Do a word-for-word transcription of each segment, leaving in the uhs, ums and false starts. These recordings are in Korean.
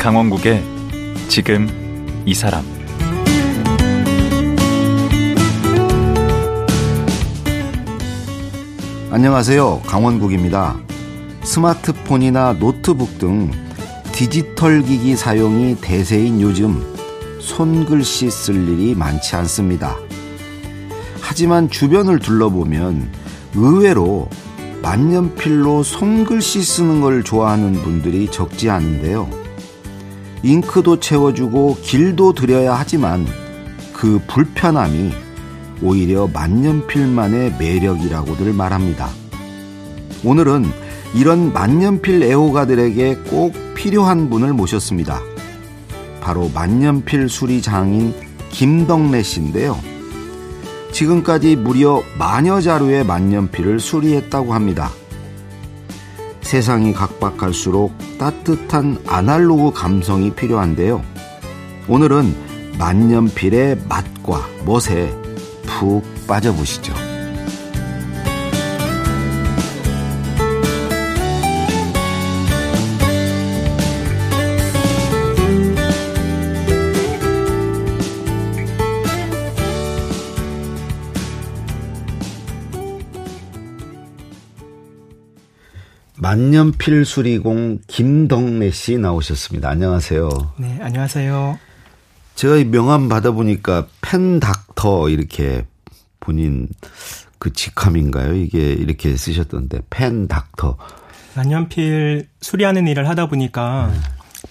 강원국의 지금 이 사람. 안녕하세요, 강원국입니다. 스마트폰이나 노트북 등 디지털 기기 사용이 대세인 요즘 손글씨 쓸 일이 많지 않습니다. 하지만 주변을 둘러보면 의외로 만년필로 손글씨 쓰는 걸 좋아하는 분들이 적지 않은데요. 잉크도 채워주고 길도 들여야 하지만 그 불편함이 오히려 만년필만의 매력이라고들 말합니다. 오늘은 이런 만년필 애호가들에게 꼭 필요한 분을 모셨습니다. 바로 만년필 수리 장인 김덕래 씨인데요. 지금까지 무려 만여 자루의 만년필을 수리했다고 합니다. 세상이 각박할수록 따뜻한 아날로그 감성이 필요한데요. 오늘은 만년필의 맛과 멋에 푹 빠져보시죠. 만년필 수리공 김덕래 씨 나오셨습니다. 안녕하세요. 네, 안녕하세요. 제가 이 명함 받아보니까 펜닥터 이렇게 본인 그 직함인가요? 이게 이렇게 쓰셨던데 펜닥터. 만년필 수리하는 일을 하다 보니까 네.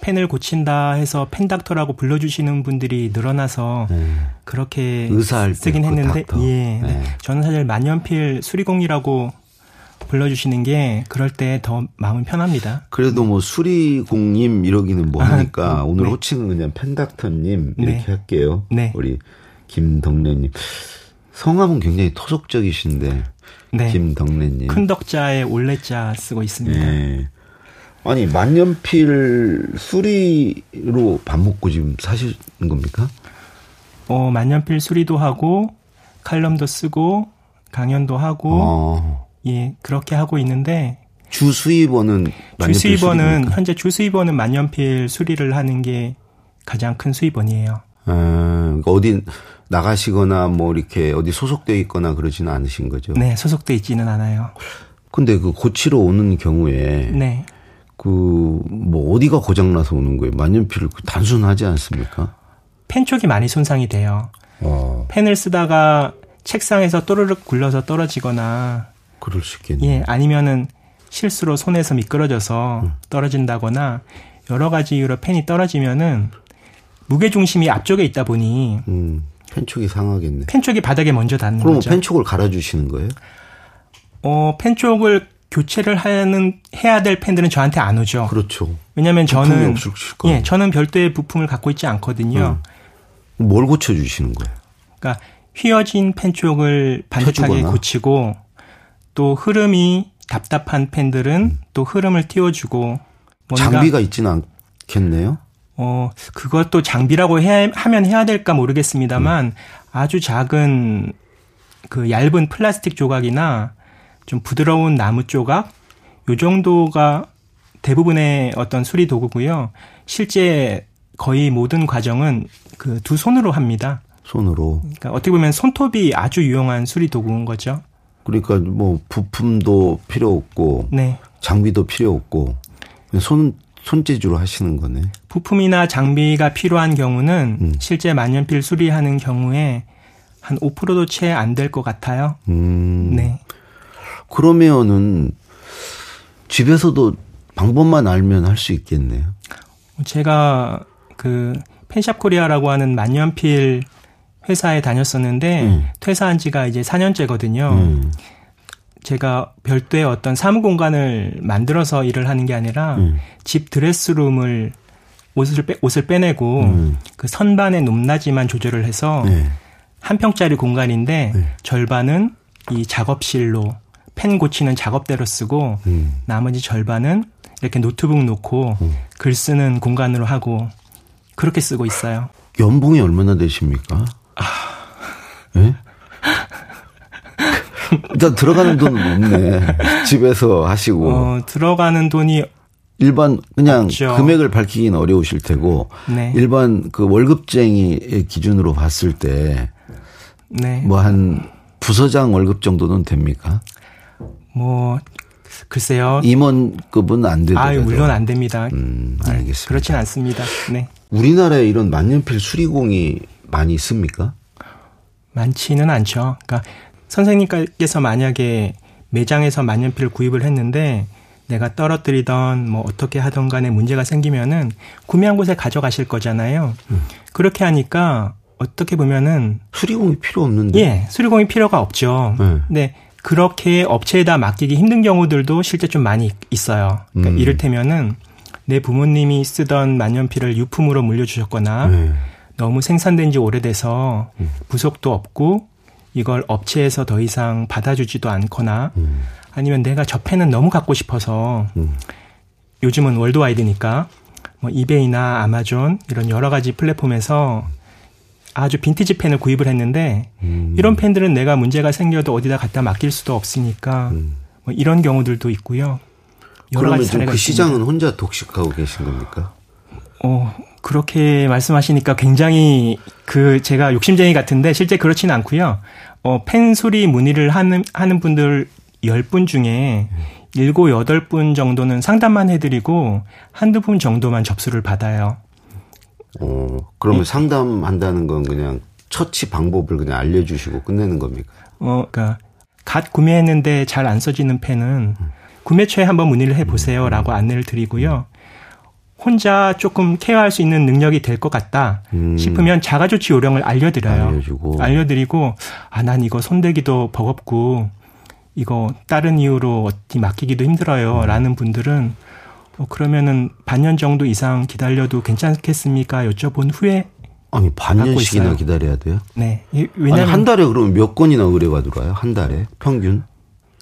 펜을 고친다 해서 펜닥터라고 불러주시는 분들이 늘어나서 네. 그렇게 의사할 쓰긴 했는데 그 예, 네. 저는 사실 만년필 수리공이라고 불러주시는 게 그럴 때 더 마음은 편합니다. 그래도 뭐 수리공님 이러기는 뭐하니까 아, 오늘 네. 호칭은 그냥 펜닥터님 이렇게 네. 할게요. 네. 우리 김덕래님. 성함은 굉장히 토속적이신데 네. 김덕래님. 큰 덕자에 올레자 쓰고 있습니다. 네. 아니 만년필 수리로 밥 먹고 지금 사시는 겁니까? 어 만년필 수리도 하고 칼럼도 쓰고 강연도 하고 어. 예, 그렇게 하고 있는데. 주 수입원은 만년필 주 수입원은, 수입니까? 현재 주 수입원은 만년필 수리를 하는 게 가장 큰 수입원이에요. 아, 어디 나가시거나 뭐 이렇게 어디 소속되어 있거나 그러지는 않으신 거죠? 네, 소속되어 있지는 않아요. 근데 그 고치러 오는 경우에. 네. 그, 뭐 어디가 고장나서 오는 거예요? 만년필을 단순하지 않습니까? 펜 쪽이 많이 손상이 돼요. 어. 펜을 쓰다가 책상에서 또르륵 굴러서 떨어지거나. 그럴 수 있겠네요. 예, 아니면은 실수로 손에서 미끄러져서 음. 떨어진다거나 여러 가지 이유로 펜이 떨어지면은 무게 중심이 앞쪽에 있다 보니 음, 펜 쪽이 상하겠네. 펜 쪽이 바닥에 먼저 닿는 그럼 거죠. 그럼 펜 쪽을 갈아주시는 거예요? 어, 펜 쪽을 교체를 하는 해야 될 펜들은 저한테 안 오죠. 그렇죠. 왜냐하면 저는 예, 저는 별도의 부품을 갖고 있지 않거든요. 음. 뭘 고쳐주시는 거예요? 그러니까 휘어진 펜 쪽을 반듯하게 펴주거나. 고치고. 또 흐름이 답답한 펜들은 음. 또 흐름을 띄워주고 뭔가 장비가 있지는 않겠네요. 어 그것도 장비라고 해야, 하면 해야 될까 모르겠습니다만 음. 아주 작은 그 얇은 플라스틱 조각이나 좀 부드러운 나무 조각 요 정도가 대부분의 어떤 수리 도구고요. 실제 거의 모든 과정은 그 두 손으로 합니다. 손으로. 그러니까 어떻게 보면 손톱이 아주 유용한 수리 도구인 거죠. 그러니까 뭐 부품도 필요 없고 네. 장비도 필요 없고 손 손재주로 하시는 거네. 부품이나 장비가 필요한 경우는 음. 실제 만년필 수리하는 경우에 한 오 퍼센트도 채 안 될 것 같아요. 음. 네. 그러면은 집에서도 방법만 알면 할 수 있겠네요. 제가 그 펜샵 코리아라고 하는 만년필 회사에 다녔었는데 음. 퇴사한 지가 이제 사 년째거든요. 음. 제가 별도의 어떤 사무 공간을 만들어서 일을 하는 게 아니라 음. 집 드레스룸을 옷을, 빼, 옷을 빼내고 음. 그 선반의 높낮이만 조절을 해서 네. 한 평짜리 공간인데 네. 절반은 이 작업실로 펜 고치는 작업대로 쓰고 음. 나머지 절반은 이렇게 노트북 놓고 음. 글 쓰는 공간으로 하고 그렇게 쓰고 있어요. 연봉이 얼마나 되십니까? 예? 일단 들어가는 돈은 없네. 집에서 하시고. 어, 들어가는 돈이 일반 그냥 그렇죠. 금액을 밝히긴 어려우실 테고 네. 일반 그 월급쟁이의 기준으로 봤을 때 네. 뭐 한 부서장 월급 정도는 됩니까? 뭐 글쎄요. 임원급은 안 되죠. 아, 물론 안 됩니다. 음, 알겠습니다. 그렇진 않습니다. 네. 우리나라에 이런 만년필 수리공이 많이 있습니까? 많지는 않죠. 그러니까 선생님께서 만약에 매장에서 만년필을 구입을 했는데 내가 떨어뜨리던 뭐 어떻게 하던 간에 문제가 생기면은 구매한 곳에 가져가실 거잖아요. 음. 그렇게 하니까 어떻게 보면은 수리공이 필요 없는데. 예, 수리공이 필요가 없죠. 네. 근데 그렇게 업체에다 맡기기 힘든 경우들도 실제 좀 많이 있어요. 그러니까 음. 이를테면은 내 부모님이 쓰던 만년필을 유품으로 물려주셨거나 네. 너무 생산된 지 오래돼서 음. 부속도 없고 이걸 업체에서 더 이상 받아주지도 않거나 음. 아니면 내가 저 펜은 너무 갖고 싶어서 음. 요즘은 월드와이드니까 뭐 이베이나 아마존 이런 여러 가지 플랫폼에서 아주 빈티지 펜을 구입을 했는데 음. 이런 펜들은 내가 문제가 생겨도 어디다 갖다 맡길 수도 없으니까 음. 뭐 이런 경우들도 있고요. 여러 그러면 가지 사례가 그 있습니다. 시장은 혼자 독식하고 계신 겁니까? 어, 그렇게 말씀하시니까 굉장히 그 제가 욕심쟁이 같은데 실제 그렇진 않고요. 어, 펜 수리 문의를 하는 하는 분들 열 분 중에 칠, 여덟 분 정도는 상담만 해드리고 한두 분 정도만 접수를 받아요. 어, 그러면 네. 상담한다는 건 그냥 처치 방법을 그냥 알려주시고 끝내는 겁니까? 어, 그러니까 갓 구매했는데 잘 안 써지는 펜은 음. 구매처에 한번 문의를 해보세요 음. 라고 안내를 드리고요. 음. 혼자 조금 케어할 수 있는 능력이 될 것 같다 음. 싶으면 자가조치 요령을 알려드려요. 알려주고. 알려드리고 아, 난 이거 손대기도 버겁고 이거 다른 이유로 어디 맡기기도 힘들어요 음. 라는 분들은 어, 그러면은 반년 정도 이상 기다려도 괜찮겠습니까? 여쭤본 후에 아니 반년씩이나 기다려야 돼요? 네. 왜냐면 아니, 한 달에 그러면 몇 건이나 의뢰가 들어와요? 한 달에 평균?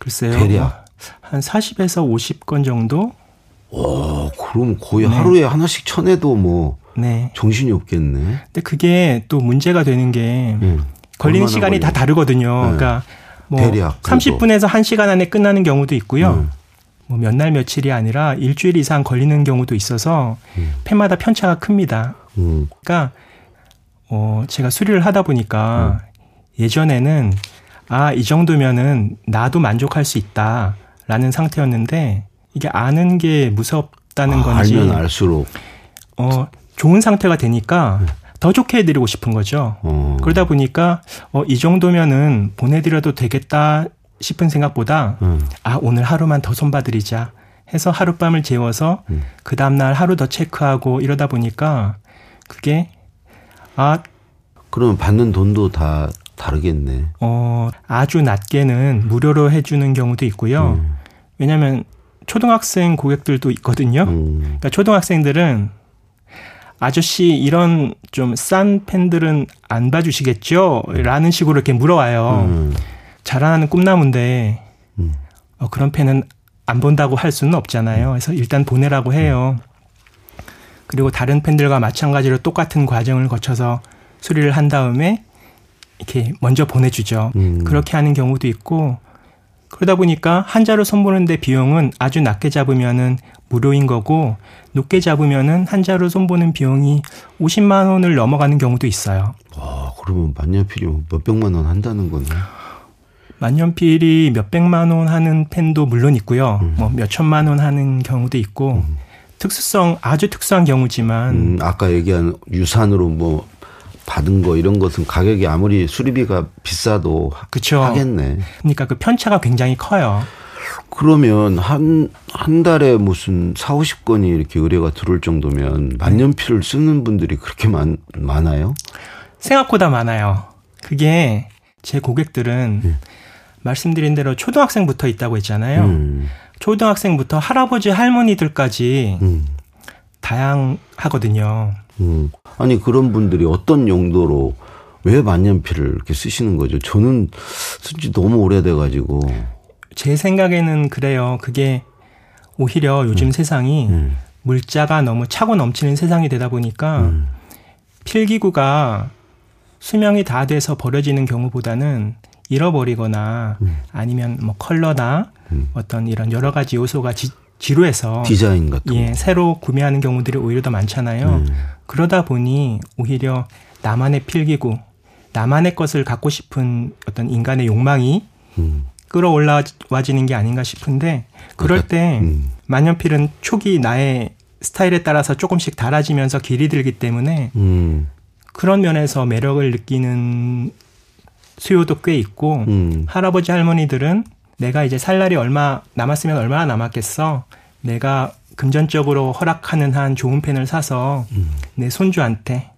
글쎄요. 대략 한 사십에서 오십 건 정도? 와, 그럼 거의 네. 하루에 하나씩 쳐내도 뭐 네. 정신이 없겠네. 근데 그게 또 문제가 되는 게 네. 걸리는 시간이 걸리는. 다 다르거든요. 네. 그러니까 뭐 대략 삼십 분에서 한 시간 안에 끝나는 경우도 있고요. 네. 뭐 몇 날 며칠이 아니라 일주일 이상 걸리는 경우도 있어서 음. 펜마다 편차가 큽니다. 음. 그러니까 어, 제가 수리를 하다 보니까 음. 예전에는 아, 이 정도면은 나도 만족할 수 있다라는 상태였는데 이게 아는 게 무섭다는 아, 건지 알면 알수록 어, 좋은 상태가 되니까 음. 더 좋게 해드리고 싶은 거죠. 어. 그러다 보니까 어, 이 정도면은 보내드려도 되겠다 싶은 생각보다 음. 아 오늘 하루만 더 손봐드리자 해서 하룻밤을 재워서 음. 그 다음날 하루 더 체크하고 이러다 보니까 그게 아 그러면 받는 돈도 다 다르겠네. 어 아주 낮게는 무료로 해주는 경우도 있고요. 음. 왜냐하면 초등학생 고객들도 있거든요. 음. 그러니까 초등학생들은 아저씨 이런 좀 싼 펜들은 안 봐주시겠죠? 라는 식으로 이렇게 물어와요. 음. 자라나는 꿈나무인데 음. 어, 그런 펜은 안 본다고 할 수는 없잖아요. 그래서 일단 보내라고 해요. 음. 그리고 다른 펜들과 마찬가지로 똑같은 과정을 거쳐서 수리를 한 다음에 이렇게 먼저 보내주죠. 음. 그렇게 하는 경우도 있고 그러다 보니까 한자로 손보는데 비용은 아주 낮게 잡으면은 무료인 거고 높게 잡으면은 한자로 손보는 비용이 오십만 원을 넘어가는 경우도 있어요. 와, 그러면 만년필이 몇백만 원 한다는 거네. 만년필이 몇백만 원 하는 펜도 물론 있고요. 음. 뭐 몇천만 원 하는 경우도 있고 음. 특수성 아주 특수한 경우지만 음, 아까 얘기한 유산으로 뭐 받은 거 이런 것은 가격이 아무리 수리비가 비싸도 그쵸. 하겠네. 그러니까 그 편차가 굉장히 커요. 그러면 한, 한 달에 무슨 사오십 건이 이렇게 의뢰가 들어올 정도면 만년필을 쓰는 분들이 그렇게 많, 많아요? 생각보다 많아요. 그게 제 고객들은 네. 말씀드린 대로 초등학생부터 있다고 했잖아요. 음. 초등학생부터 할아버지 할머니들까지 음. 다양하거든요. 음. 아니 그런 분들이 어떤 용도로 왜 만년필을 이렇게 쓰시는 거죠? 저는 쓴 지 너무 오래돼가지고. 제 생각에는 그래요. 그게 오히려 요즘 음. 세상이 음. 물자가 너무 차고 넘치는 세상이 되다 보니까 음. 필기구가 수명이 다 돼서 버려지는 경우보다는 잃어버리거나 음. 아니면 뭐 컬러나 음. 어떤 이런 여러 가지 요소가 지, 지루해서 디자인 같은 예, 거. 새로 구매하는 경우들이 오히려 더 많잖아요. 음. 그러다 보니 오히려 나만의 필기구, 나만의 것을 갖고 싶은 어떤 인간의 욕망이 음. 끌어올라와지는 게 아닌가 싶은데 그럴 그러니까, 때 음. 만년필은 초기 나의 스타일에 따라서 조금씩 달아지면서 길이 들기 때문에 음. 그런 면에서 매력을 느끼는 수요도 꽤 있고 음. 할아버지 할머니들은 내가 이제 살 날이 얼마 남았으면 얼마나 남았겠어. 내가 금전적으로 허락하는 한 좋은 펜을 사서 음. 내 손주한테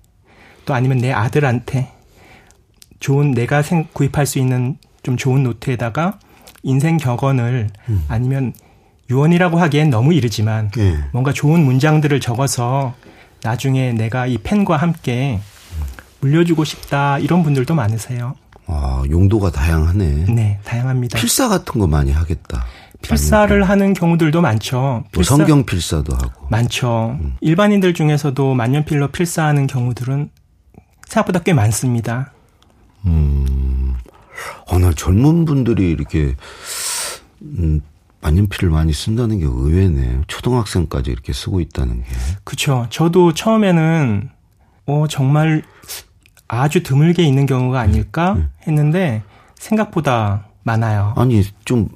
또 아니면 내 아들한테 좋은 내가 생, 구입할 수 있는 좀 좋은 노트에다가 인생 격언을 음. 아니면 유언이라고 하기엔 너무 이르지만 예. 뭔가 좋은 문장들을 적어서 나중에 내가 이 펜과 함께 물려주고 싶다 이런 분들도 많으세요. 아, 용도가 다양하네. 네, 다양합니다. 필사 같은 거 많이 하겠다. 필사를 만년필. 하는 경우들도 많죠. 필사, 성경 필사도 하고. 많죠. 음. 일반인들 중에서도 만년필로 필사하는 경우들은 생각보다 꽤 많습니다. 음, 어, 나 젊은 분들이 이렇게 음, 만년필을 많이 쓴다는 게 의외네요. 초등학생까지 이렇게 쓰고 있다는 게. 그렇죠. 저도 처음에는 어, 정말 아주 드물게 있는 경우가 아닐까 했는데 생각보다 많아요. 아니 좀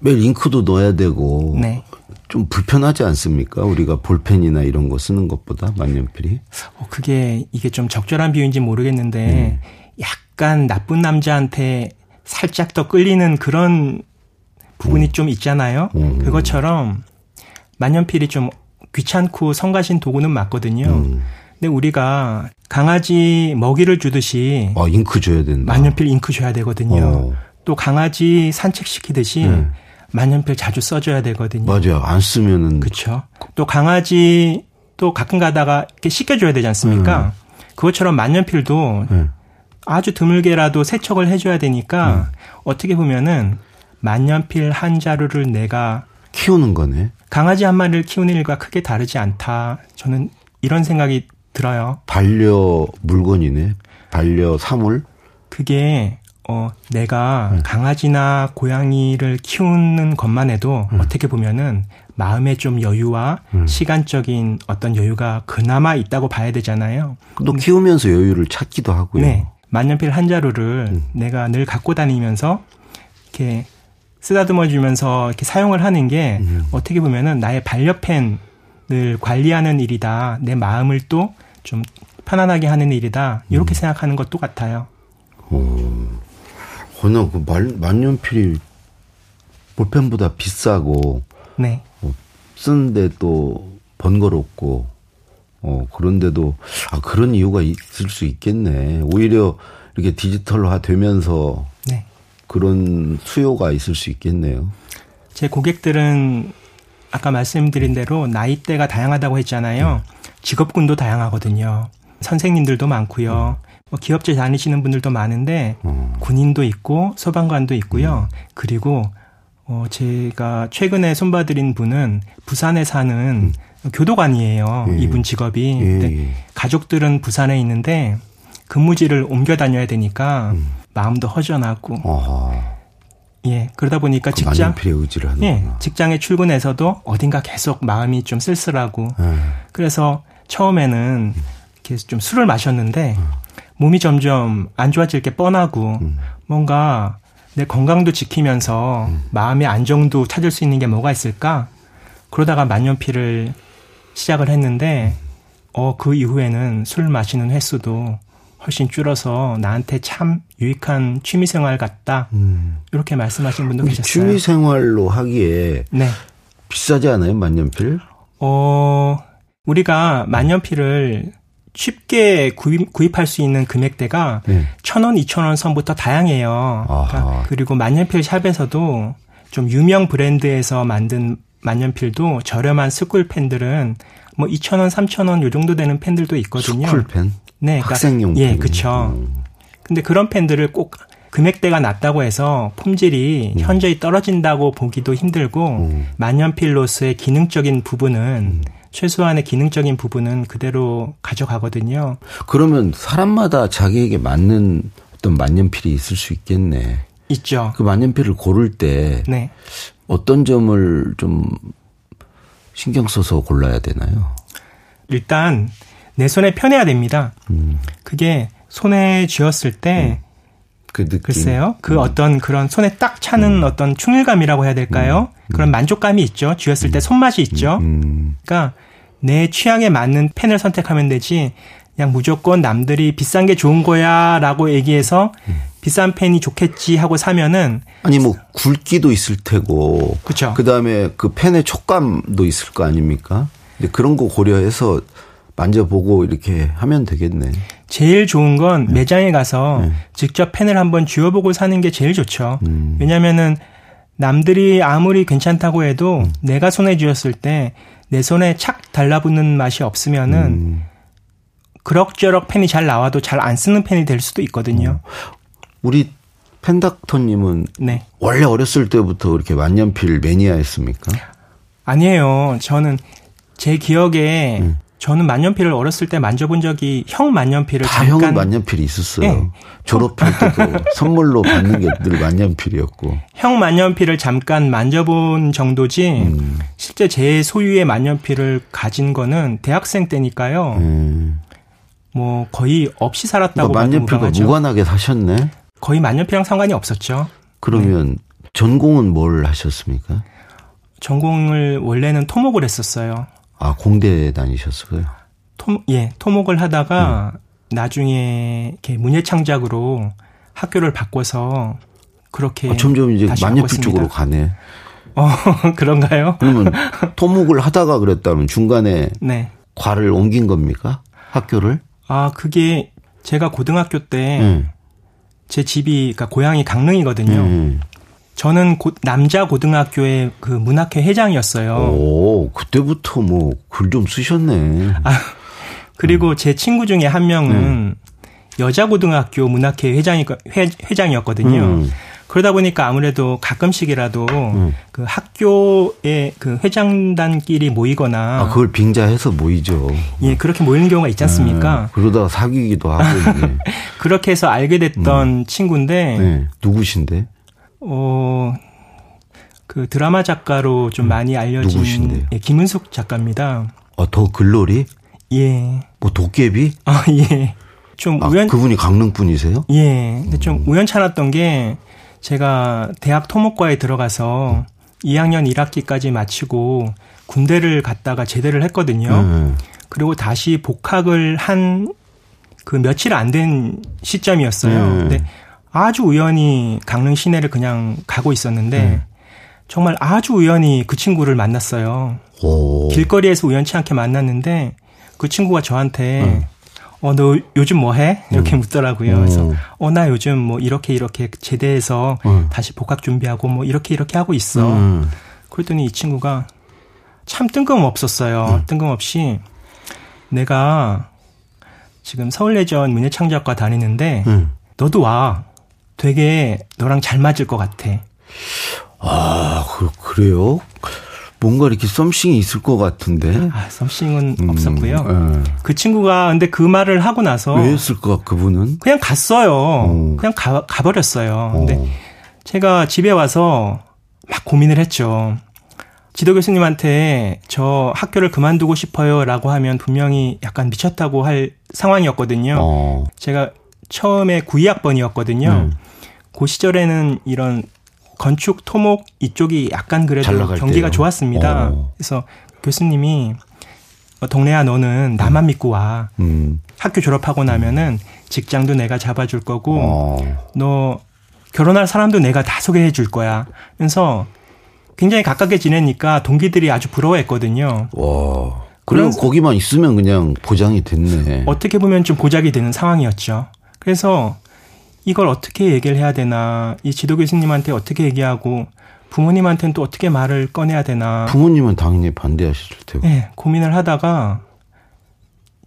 매일 잉크도 넣어야 되고 네. 좀 불편하지 않습니까? 우리가 볼펜이나 이런 거 쓰는 것보다 만년필이. 어, 그게 이게 좀 적절한 비유인지 모르겠는데 음. 약간 나쁜 남자한테 살짝 더 끌리는 그런 부분이 음. 좀 있잖아요. 음. 그것처럼 만년필이 좀 귀찮고 성가신 도구는 맞거든요. 음. 근데 우리가 강아지 먹이를 주듯이 아, 잉크 줘야 된다. 만년필 잉크 줘야 되거든요. 어. 또 강아지 산책시키듯이 네. 만년필 자주 써줘야 되거든요. 맞아요. 안 쓰면은. 그렇죠. 또 강아지 또 가끔 가다가 이렇게 씻겨줘야 되지 않습니까? 네. 그것처럼 만년필도 네. 아주 드물게라도 세척을 해줘야 되니까 네. 어떻게 보면은 만년필 한 자루를 내가 키우는 거네. 강아지 한 마리를 키우는 일과 크게 다르지 않다. 저는 이런 생각이 들어요. 반려 물건이네. 반려 사물. 그게 어 내가 응. 강아지나 고양이를 키우는 것만 해도 응. 어떻게 보면은 마음의 좀 여유와 응. 시간적인 어떤 여유가 그나마 있다고 봐야 되잖아요. 또 키우면서 여유를 찾기도 하고요. 네. 만년필 한 자루를 응. 내가 늘 갖고 다니면서 이렇게 쓰다듬어 주면서 이렇게 사용을 하는 게 응. 어떻게 보면은 나의 반려펜 늘 관리하는 일이다. 내 마음을 또 좀 편안하게 하는 일이다. 이렇게 음. 생각하는 것도 같아요. 어, 나 그 만년필이 볼펜보다 비싸고 네. 어, 쓰는데 또 번거롭고 어, 그런데도 아, 그런 이유가 있을 수 있겠네. 오히려 이렇게 디지털화되면서 네. 그런 수요가 있을 수 있겠네요. 제 고객들은 아까 말씀드린 대로 나이대가 다양하다고 했잖아요. 음. 직업군도 다양하거든요. 선생님들도 많고요. 음. 뭐 기업체 다니시는 분들도 많은데 음. 군인도 있고 소방관도 있고요. 음. 그리고 어 제가 최근에 손봐드린 분은 부산에 사는 음. 교도관이에요. 예. 이분 직업이. 예. 근데 가족들은 부산에 있는데 근무지를 옮겨 다녀야 되니까 음. 마음도 허전하고 어하. 예, 그러다 보니까 직장, 예, 직장에 출근해서도 어딘가 계속 마음이 좀 쓸쓸하고, 에. 그래서 처음에는 이렇게 좀 술을 마셨는데, 음. 몸이 점점 안 좋아질 게 뻔하고, 음. 뭔가 내 건강도 지키면서 음. 마음의 안정도 찾을 수 있는 게 뭐가 있을까? 그러다가 만년필을 시작을 했는데, 음. 어, 그 이후에는 술 마시는 횟수도 훨씬 줄어서 나한테 참 유익한 취미생활 같다. 음. 이렇게 말씀하시는 분도 계셨어요. 취미생활로 하기에 네. 비싸지 않아요? 만년필? 어, 우리가 만년필을 쉽게 구입, 구입할 수 있는 금액대가 네. 천 원, 이천 원 선부터 다양해요. 그러니까 그리고 만년필 샵에서도 좀 유명 브랜드에서 만든 만년필도 저렴한 스쿨펜들은 뭐 이천 원, 삼천 원 요 정도 되는 펜들도 있거든요. 스쿨펜? 네, 그러니까, 학생용 펜. 예, 그렇죠. 음. 근데 그런 펜들을 꼭 금액대가 낮다고 해서 품질이 음. 현저히 떨어진다고 보기도 힘들고 음. 만년필로서의 기능적인 부분은 음. 최소한의 기능적인 부분은 그대로 가져가거든요. 그러면 사람마다 자기에게 맞는 어떤 만년필이 있을 수 있겠네. 있죠. 그 만년필을 고를 때 네. 어떤 점을 좀 신경 써서 골라야 되나요? 일단 내 손에 편해야 됩니다. 음. 그게 손에 쥐었을 때 음. 그 느낌. 글쎄요. 그 음. 어떤 그런 손에 딱 차는 음. 어떤 충실감이라고 해야 될까요? 음. 그런 만족감이 있죠. 쥐었을 때 손맛이 있죠. 음. 그러니까 내 취향에 맞는 펜을 선택하면 되지 그냥 무조건 남들이 비싼 게 좋은 거야 라고 얘기해서 음. 비싼 펜이 좋겠지 하고 사면은 아니 뭐 굵기도 있을 테고 그쵸. 그다음에 그 펜의 촉감도 있을 거 아닙니까? 근데 그런 거 고려해서 만져보고 이렇게 하면 되겠네. 제일 좋은 건 네. 매장에 가서 네. 직접 펜을 한번 쥐어보고 사는 게 제일 좋죠. 음. 왜냐면은 남들이 아무리 괜찮다고 해도 음. 내가 손에 쥐었을 때 내 손에 착 달라붙는 맛이 없으면은 음. 그럭저럭 펜이 잘 나와도 잘 안 쓰는 펜이 될 수도 있거든요. 음. 우리 펜닥터님은 네. 원래 어렸을 때부터 이렇게 만년필 매니아였습니까? 아니에요. 저는 제 기억에 음. 저는 만년필을 어렸을 때 만져본 적이 형 만년필을 다 잠깐. 형은 만년필이 있었어요. 네. 졸업할 때도 선물로 받는 게 늘 만년필이었고. 형 만년필을 잠깐 만져본 정도지 음. 실제 제 소유의 만년필을 가진 거는 대학생 때니까요. 음. 뭐 거의 없이 살았다고 그러니까 만년필과 무방하죠. 무관하게 사셨네. 거의 만년필이랑 상관이 없었죠. 그러면 네. 전공은 뭘 하셨습니까? 전공을 원래는 토목을 했었어요. 아, 공대에 다니셨어요? 토, 예, 토목을 하다가 네. 나중에 이렇게 문예창작으로 학교를 바꿔서 그렇게 아, 점점 이제 만년필 쪽으로 가네. 어, 그런가요? 그러면 토목을 하다가 그랬다면 중간에 네. 과를 옮긴 겁니까? 학교를? 아, 그게 제가 고등학교 때 음. 제 집이 그러니까 고향이 강릉이거든요. 음. 저는 고, 남자 고등학교의 그 문학회 회장이었어요. 오, 그때부터 뭐 글 좀 쓰셨네. 아, 그리고 음. 제 친구 중에 한 명은 음. 여자 고등학교 문학회 회장이 회, 회장이었거든요. 음. 그러다 보니까 아무래도 가끔씩이라도 음. 그 학교의 그 회장단끼리 모이거나 아, 그걸 빙자해서 모이죠. 예, 그렇게 모이는 경우가 있지 않습니까? 네, 그러다가 사귀기도 하고. 네. 그렇게 해서 알게 됐던 음. 친구인데 네, 누구신데? 어, 그 드라마 작가로 좀 많이 알려진 누구신데요? 예, 김은숙 작가입니다. 아, 더 글로리? 예. 뭐 도깨비? 아, 예. 좀 아, 우연 그분이 강릉 분이세요? 예. 근데 좀 음. 우연찮았던 게 제가 대학 토목과에 들어가서 음. 이 학년 일 학기까지 마치고 군대를 갔다가 제대를 했거든요. 음. 그리고 다시 복학을 한 그 며칠 안 된 시점이었어요. 음. 근데 아주 우연히 강릉 시내를 그냥 가고 있었는데 음. 정말 아주 우연히 그 친구를 만났어요. 오. 길거리에서 우연치 않게 만났는데 그 친구가 저한테 음. 어, 너 요즘 뭐 해? 이렇게 음. 묻더라고요. 그래서 어, 나 요즘 뭐 이렇게 이렇게 제대해서 음. 다시 복학 준비하고 뭐 이렇게 이렇게 하고 있어. 음. 그랬더니 이 친구가 참 뜬금없었어요. 음. 뜬금없이 내가 지금 서울예전 문예창작과 다니는데 음. 너도 와. 되게 너랑 잘 맞을 것 같아. 아, 그, 그래요? 뭔가 이렇게 썸씽이 있을 것 같은데. 아, 썸씽은 음, 없었고요. 음. 그 친구가 근데 그 말을 하고 나서 왜 했을까 그분은? 그냥 갔어요. 오. 그냥 가, 가버렸어요. 오. 근데 제가 집에 와서 막 고민을 했죠. 지도 교수님한테 저 학교를 그만두고 싶어요라고 하면 분명히 약간 미쳤다고 할 상황이었거든요. 오. 제가 처음에 구이 학번이었거든요. 음. 그 시절에는 이런 건축, 토목 이쪽이 약간 그래도 경기가 때요. 좋았습니다. 오. 그래서 교수님이 동네야 너는 나만 음. 믿고 와. 음. 학교 졸업하고 나면은 직장도 내가 잡아줄 거고 오. 너 결혼할 사람도 내가 다 소개해 줄 거야. 그래서 굉장히 가깝게 지내니까 동기들이 아주 부러워했거든요. 와. 그리고 거기만 있으면 그냥 보장이 됐네. 어떻게 보면 좀 보장이 되는 상황이었죠. 그래서 이걸 어떻게 얘기를 해야 되나, 이 지도 교수님한테 어떻게 얘기하고, 부모님한테는 또 어떻게 말을 꺼내야 되나. 부모님은 당연히 반대하실 테고. 네, 고민을 하다가,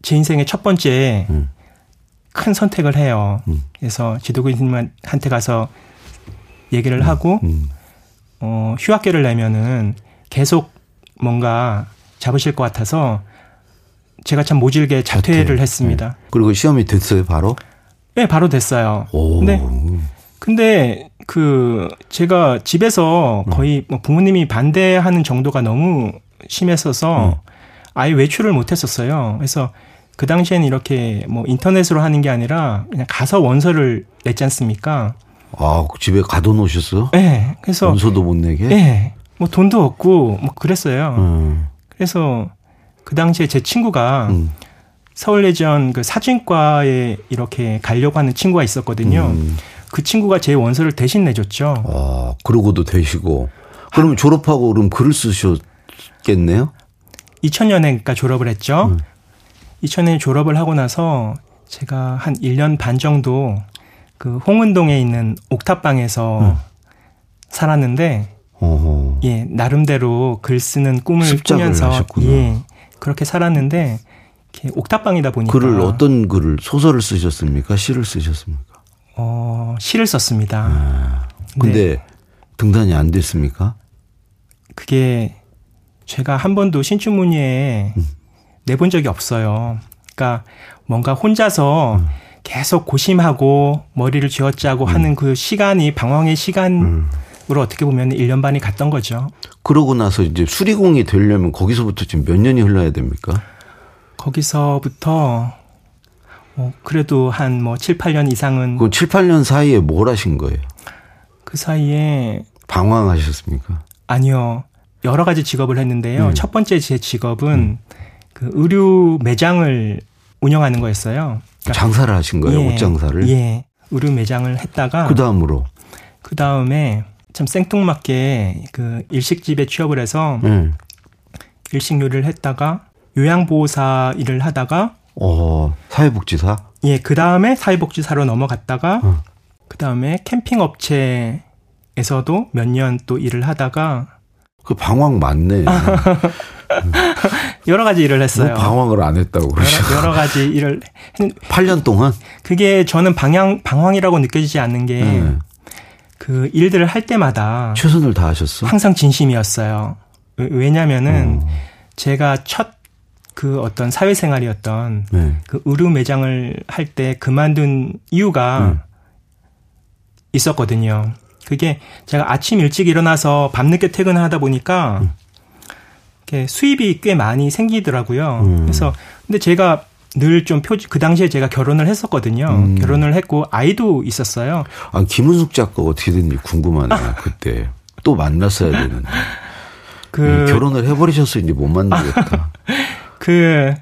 제 인생의 첫 번째 음. 큰 선택을 해요. 음. 그래서 지도 교수님한테 가서 얘기를 음. 하고, 음. 어, 휴학계를 내면은 계속 뭔가 잡으실 것 같아서, 제가 참 모질게 자퇴를 자퇴. 했습니다. 네. 그리고 시험이 됐어요, 바로? 네, 바로 됐어요. 오. 근데, 근데, 그, 제가 집에서 거의 뭐 부모님이 반대하는 정도가 너무 심했어서 음. 아예 외출을 못했었어요. 그래서 그 당시에는 이렇게 뭐 인터넷으로 하는 게 아니라 그냥 가서 원서를 냈지 않습니까? 아, 집에 가둬놓으셨어요? 네. 그래서 원서도 못 내게? 네. 뭐 돈도 없고 뭐 그랬어요. 음. 그래서 그 당시에 제 친구가 음. 서울예전 그 사진과에 이렇게 가려고 하는 친구가 있었거든요. 음. 그 친구가 제 원서를 대신 내줬죠. 아, 그러고도 되시고. 그럼 아, 졸업하고 그럼 글을 쓰셨겠네요? 이천 년에 그러니까 졸업을 했죠. 음. 이천 년에 졸업을 하고 나서 제가 한 일 년 반 정도 그 홍은동에 있는 옥탑방에서 음. 살았는데, 어허. 예, 나름대로 글 쓰는 꿈을 꾸면서 하셨구나. 예, 그렇게 살았는데, 옥탑방이다 보니까. 글을 어떤 글을, 소설을 쓰셨습니까? 시를 쓰셨습니까? 어, 시를 썼습니다. 아, 근데 네. 등단이 안 됐습니까? 그게 제가 한 번도 신춘문예에 음. 내본 적이 없어요. 그러니까 뭔가 혼자서 음. 계속 고심하고 머리를 쥐어짜고 음. 하는 그 시간이 방황의 시간으로 음. 어떻게 보면 일 년 반이 갔던 거죠. 그러고 나서 이제 수리공이 되려면 거기서부터 지금 몇 년이 흘러야 됩니까? 거기서부터 뭐 그래도 한 뭐 칠, 팔 년 이상은. 그 칠, 팔 년 사이에 뭘 하신 거예요? 그 사이에. 방황하셨습니까? 아니요. 여러 가지 직업을 했는데요. 음. 첫 번째 제 직업은 음. 그 의류 매장을 운영하는 거였어요. 그러니까 장사를 하신 거예요? 예, 옷 장사를? 예. 의류 매장을 했다가. 그 다음으로? 그 다음에 참 생뚱맞게 그 일식집에 취업을 해서 음. 일식 요리를 했다가 요양보호사 일을 하다가. 어, 사회복지사? 예, 그 다음에 사회복지사로 넘어갔다가, 어. 그 다음에 캠핑업체에서도 몇 년 또 일을 하다가. 그 방황 맞네. 여러 가지 일을 했어요. 뭐 방황을 안 했다고 그러시죠. 여러, 여러 가지 일을. 팔 년 동안? 그게 저는 방향, 방황이라고 느껴지지 않는 게, 네. 그 일들을 할 때마다. 최선을 다하셨어? 항상 진심이었어요. 왜냐면은, 음. 제가 첫 그 어떤 사회생활이었던 네. 그 의류 매장을 할 때 그만둔 이유가 네. 있었거든요. 그게 제가 아침 일찍 일어나서 밤늦게 퇴근하다 보니까 네. 이렇게 수입이 꽤 많이 생기더라고요. 음. 그래서 근데 제가 늘 좀 표지 그 당시에 제가 결혼을 했었거든요. 음. 결혼을 했고 아이도 있었어요. 아, 김은숙 작가가 어떻게 됐는지 궁금하네요. 그때 또 만났어야 되는데. 그 음, 결혼을 해버리셔서 이제 못 만나겠다. 그,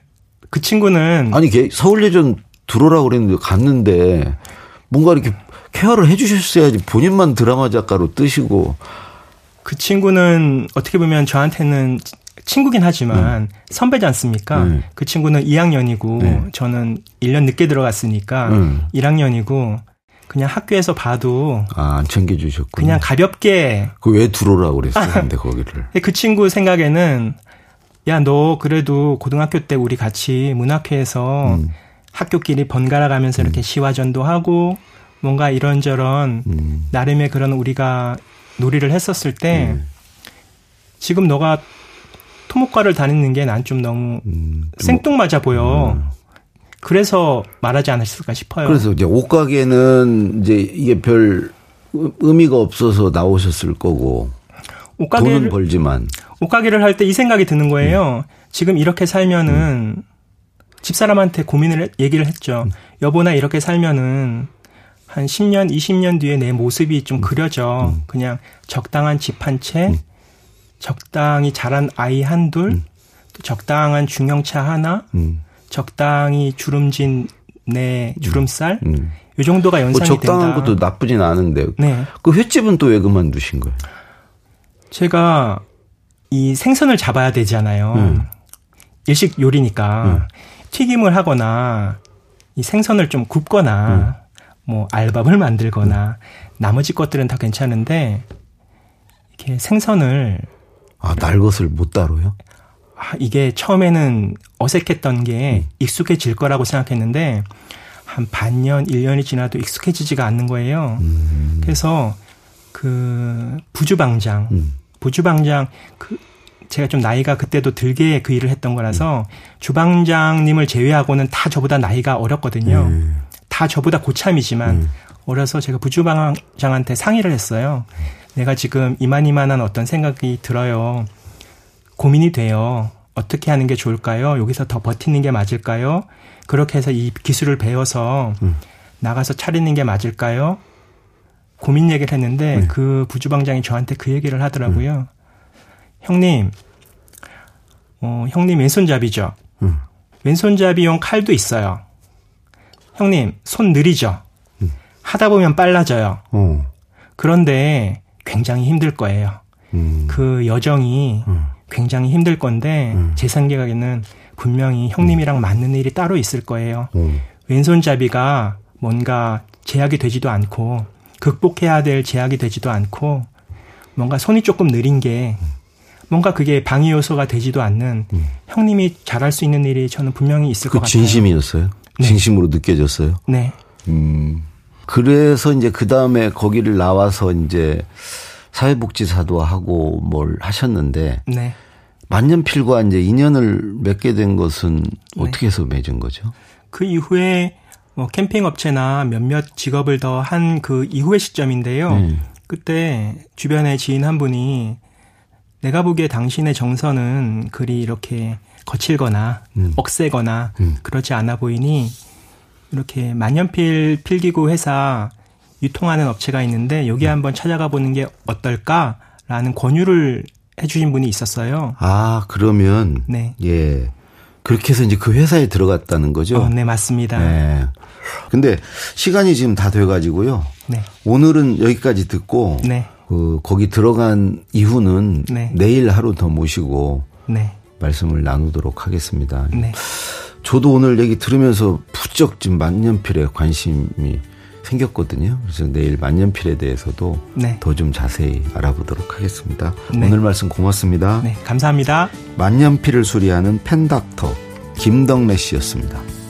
그 친구는. 아니, 걔 서울예전 들어오라고 그랬는데 갔는데 뭔가 이렇게 케어를 해 주셨어야지 본인만 드라마 작가로 뜨시고. 그 친구는 어떻게 보면 저한테는 친구긴 하지만 음. 선배지 않습니까? 음. 그 친구는 이 학년이고 음. 저는 일 년 늦게 들어갔으니까 음. 일 학년이고 그냥 학교에서 봐도. 아, 안 챙겨주셨군요. 그냥 가볍게. 그 왜 들어오라고 그랬어요, 근데 거기를. 그 친구 생각에는, 야, 너 그래도 고등학교 때 우리 같이 문학회에서 음. 학교끼리 번갈아 가면서 음. 이렇게 시화전도 하고 뭔가 이런저런 음. 나름의 그런 우리가 놀이를 했었을 때 음. 지금 너가 토목과를 다니는 게 난 좀 너무 음. 생뚱맞아 보여. 음. 그래서 말하지 않았을까 싶어요. 그래서 이제 옷가게는 이제 이게 별 의미가 없어서 나오셨을 거고. 옷가게를, 돈은 벌지만. 옷가게를 할 때 이 생각이 드는 거예요. 음. 지금 이렇게 살면은 음. 집사람한테 고민을, 얘기를 했죠. 음. 여보나 이렇게 살면은 한 십 년, 이십 년 뒤에 내 모습이 좀 음. 그려져. 음. 그냥 적당한 집 한 채, 음. 적당히 자란 아이 한둘, 음. 또 적당한 중형차 하나, 음. 적당히 주름진 내 주름살 음. 음. 이 정도가 연상이 뭐 적당한 된다. 적당한 것도 나쁘진 않은데 네. 그 횟집은 또 왜 그만두신 거예요? 제가 이 생선을 잡아야 되잖아요. 음. 일식 요리니까 음. 튀김을 하거나 이 생선을 좀 굽거나 음. 뭐 알밥을 만들거나 음. 나머지 것들은 다 괜찮은데 이렇게 생선을 아, 날 것을 못 다뤄요? 이게 처음에는 어색했던 게 익숙해질 거라고 생각했는데 한 반년, 일 년이 지나도 익숙해지지가 않는 거예요. 음. 그래서 그 부주방장, 음. 부주방장 그 제가 좀 나이가 그때도 들게 그 일을 했던 거라서 음. 주방장님을 제외하고는 다 저보다 나이가 어렸거든요. 음. 다 저보다 고참이지만 음. 어려서 제가 부주방장한테 상의를 했어요. 내가 지금 이만이만한 어떤 생각이 들어요. 고민이 돼요. 어떻게 하는 게 좋을까요? 여기서 더 버티는 게 맞을까요? 그렇게 해서 이 기술을 배워서 음. 나가서 차리는 게 맞을까요? 고민 얘기를 했는데 네. 그 부주방장이 저한테 그 얘기를 하더라고요. 음. 형님, 어, 형님 왼손잡이죠? 음. 왼손잡이용 칼도 있어요. 형님, 손 느리죠? 음. 하다 보면 빨라져요. 오. 그런데 굉장히 힘들 거예요. 음. 그 여정이 음. 굉장히 힘들 건데 음. 제 생각에는 분명히 형님이랑 음. 맞는 일이 따로 있을 거예요. 음. 왼손잡이가 뭔가 제약이 되지도 않고 극복해야 될 제약이 되지도 않고 뭔가 손이 조금 느린 게 뭔가 그게 방해 요소가 되지도 않는 음. 형님이 잘할 수 있는 일이 저는 분명히 있을 그 것 같아요. 진심이었어요? 네. 진심으로 느껴졌어요? 네. 음. 그래서 이제 그 다음에 거기를 나와서 이제 사회복지사도 하고 뭘 하셨는데 네. 만년필과 이제 인연을 맺게 된 것은 어떻게 해서 맺은 거죠? 그 이후에 뭐 캠핑 업체나 몇몇 직업을 더 한 그 이후의 시점인데요. 네. 그때 주변에 지인 한 분이 내가 보기에 당신의 정서는 그리 이렇게 거칠거나 음. 억세거나 음. 그렇지 않아 보이니 이렇게 만년필 필기구 회사 유통하는 업체가 있는데 여기 한번 찾아가 보는 게 어떨까라는 권유를 해 주신 분이 있었어요. 아, 그러면 네. 예. 그렇게 해서 이제 그 회사에 들어갔다는 거죠? 어, 네, 맞습니다. 네. 근데 시간이 지금 다 돼 가지고요. 네. 오늘은 여기까지 듣고 네. 그 거기 들어간 이후는 네. 내일 하루 더 모시고 네. 말씀을 나누도록 하겠습니다. 네. 저도 오늘 얘기 들으면서 부쩍 지금 만년필에 관심이 생겼거든요. 그래서 내일 만년필에 대해서도 네. 더 좀 자세히 알아보도록 하겠습니다. 네. 오늘 말씀 고맙습니다. 네, 감사합니다. 만년필을 수리하는 펜닥터 김덕래 씨였습니다.